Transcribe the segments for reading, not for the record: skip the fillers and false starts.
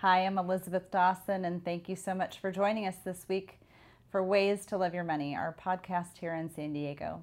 Hi, I'm Elizabeth Dawson, and thank you so much for joining us this week for Ways to Love Your Money, our podcast here in San Diego.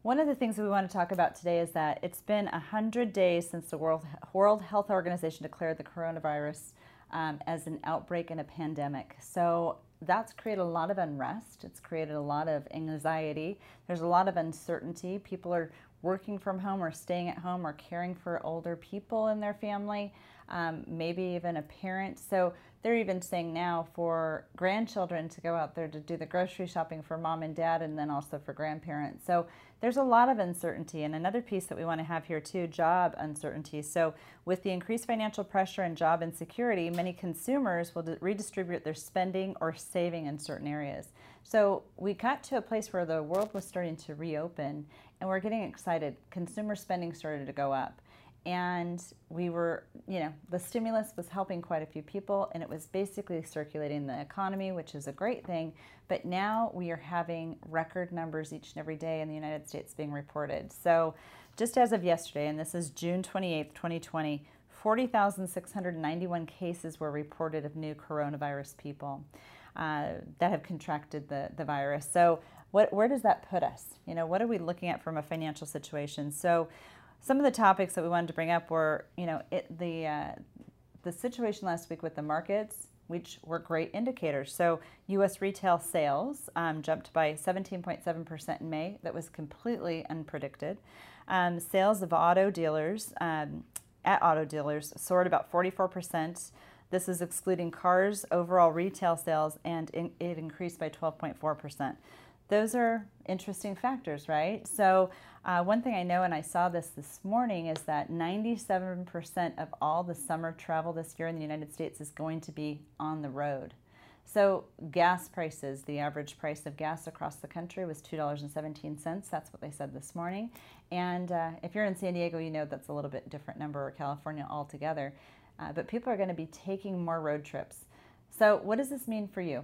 One of the things that we want to talk about today is that it's been 100 days since the World Health Organization declared the coronavirus as an outbreak and a pandemic. So that's created a lot of unrest. It's created a lot of anxiety. There's a lot of uncertainty. People are working from home or staying at home or caring for older people in their family, maybe even a parent. So they're even saying now for grandchildren to go out there to do the grocery shopping for mom and dad, and then also for grandparents. So there's a lot of uncertainty. And another piece that we want to have here too, job uncertainty. So with the increased financial pressure and job insecurity, many consumers will redistribute their spending or saving in certain areas. So we got to a place where the world was starting to reopen, and we're getting excited. Consumer spending started to go up, and we were, the stimulus was helping quite a few people, and it was basically circulating the economy, which is a great thing. But now we are having record numbers each and every day in the United States being reported. So just as of yesterday, and this is June 28th, 2020, 40,691 cases were reported of new coronavirus people that have contracted the virus. So where does that put us? What are we looking at from a financial situation? So some of the topics that we wanted to bring up were, the situation last week with the markets, which were great indicators. So U.S. retail sales jumped by 17.7% in May. That was completely unpredicted. Sales of auto dealers at auto dealers soared about 44%. This is excluding cars. Overall retail sales, and it increased by 12.4%. Those are interesting factors, right? So one thing I know, and I saw this morning, is that 97% of all the summer travel this year in the United States is going to be on the road. So gas prices, the average price of gas across the country was $2.17. That's what they said this morning. And if you're in San Diego, you know that's a little bit different number, or California altogether. But people are going to be taking more road trips. So what does this mean for you?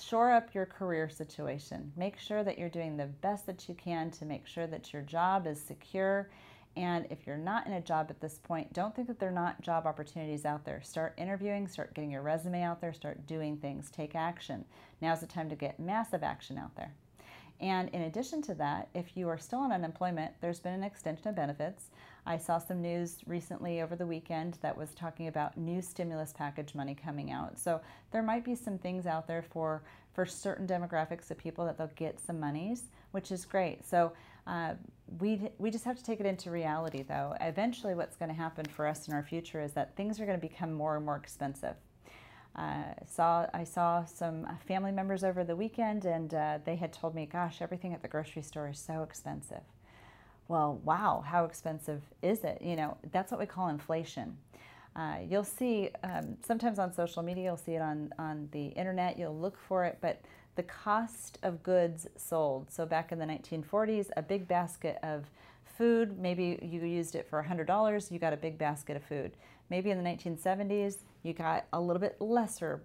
Shore up your career situation. Make sure that you're doing the best that you can to make sure that your job is secure. And if you're not in a job at this point, don't think that there are not job opportunities out there. Start interviewing, start getting your resume out there, start doing things, take action. Now's the time to get massive action out there. And in addition to that, if you are still on unemployment, there's been an extension of benefits. I saw some news recently over the weekend that was talking about new stimulus package money coming out. So there might be some things out there for certain demographics of people that they'll get some monies, which is great. So we just have to take it into reality, though. Eventually, what's going to happen for us in our future is that things are going to become more and more expensive. I saw some family members over the weekend, and they had told me, gosh, everything at the grocery store is so expensive. Well, wow, how expensive is it? That's what we call inflation. You'll see sometimes on social media, you'll see it on the internet, you'll look for it, but the cost of goods sold. So back in the 1940s, a big basket of food, maybe you used it for $100, you got a big basket of food. Maybe in the 1970s, you got a little bit lesser,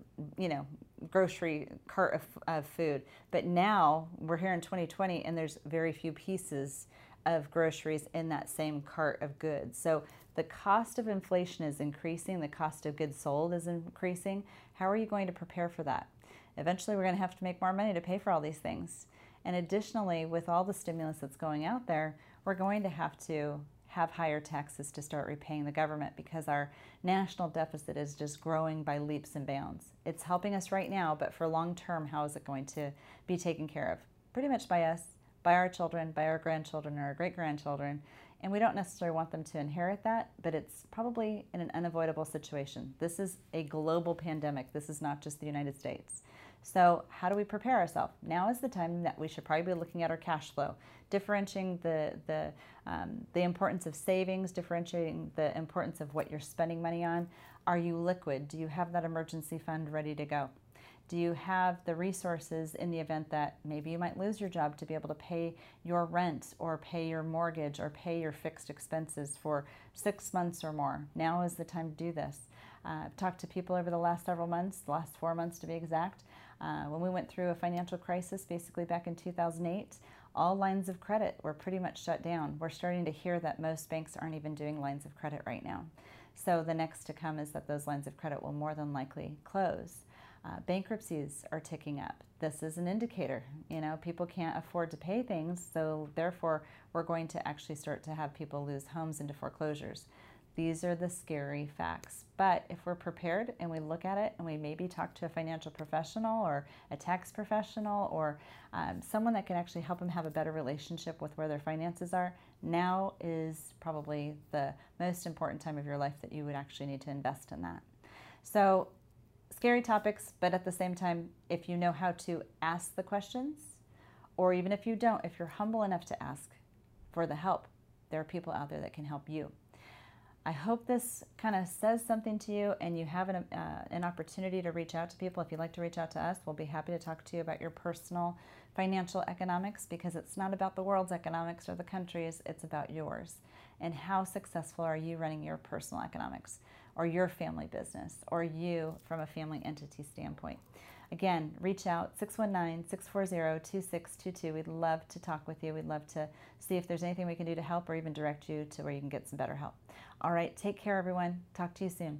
grocery cart of food. But now we're here in 2020, and there's very few pieces of groceries in that same cart of goods. So the cost of inflation is increasing. The cost of goods sold is increasing. How are you going to prepare for that? Eventually, we're going to have to make more money to pay for all these things. And additionally, with all the stimulus that's going out there, we're going to have to have higher taxes to start repaying the government, because our national deficit is just growing by leaps and bounds. It's helping us right now, but for long term, how is it going to be taken care of? Pretty much by us, by our children, by our grandchildren, or our great-grandchildren. And we don't necessarily want them to inherit that, but it's probably in an unavoidable situation. This is a global pandemic. This is not just the United States. So how do we prepare ourselves? Now is the time that we should probably be looking at our cash flow, differentiating the importance of savings, differentiating the importance of what you're spending money on. Are you liquid? Do you have that emergency fund ready to go? Do you have the resources in the event that maybe you might lose your job to be able to pay your rent or pay your mortgage or pay your fixed expenses for 6 months or more? Now is the time to do this. I've talked to people over the last 4 months to be exact, When we went through a financial crisis, basically back in 2008, all lines of credit were pretty much shut down. We're starting to hear that most banks aren't even doing lines of credit right now. So the next to come is that those lines of credit will more than likely close. Bankruptcies are ticking up. This is an indicator. You know, people can't afford to pay things, so therefore we're going to actually start to have people lose homes into foreclosures. These are the scary facts. But if we're prepared and we look at it and we maybe talk to a financial professional or a tax professional or someone that can actually help them have a better relationship with where their finances are, now is probably the most important time of your life that you would actually need to invest in that. So scary topics, but at the same time, if you know how to ask the questions, or even if you don't, if you're humble enough to ask for the help, there are people out there that can help you. I hope this kind of says something to you and you have an opportunity to reach out to people. If you'd like to reach out to us, we'll be happy to talk to you about your personal financial economics, because it's not about the world's economics or the country's, it's about yours. And how successful are you running your personal economics or your family business or you from a family entity standpoint? Again, reach out, 619-640-2622. We'd love to talk with you. We'd love to see if there's anything we can do to help or even direct you to where you can get some better help. All right, take care, everyone. Talk to you soon.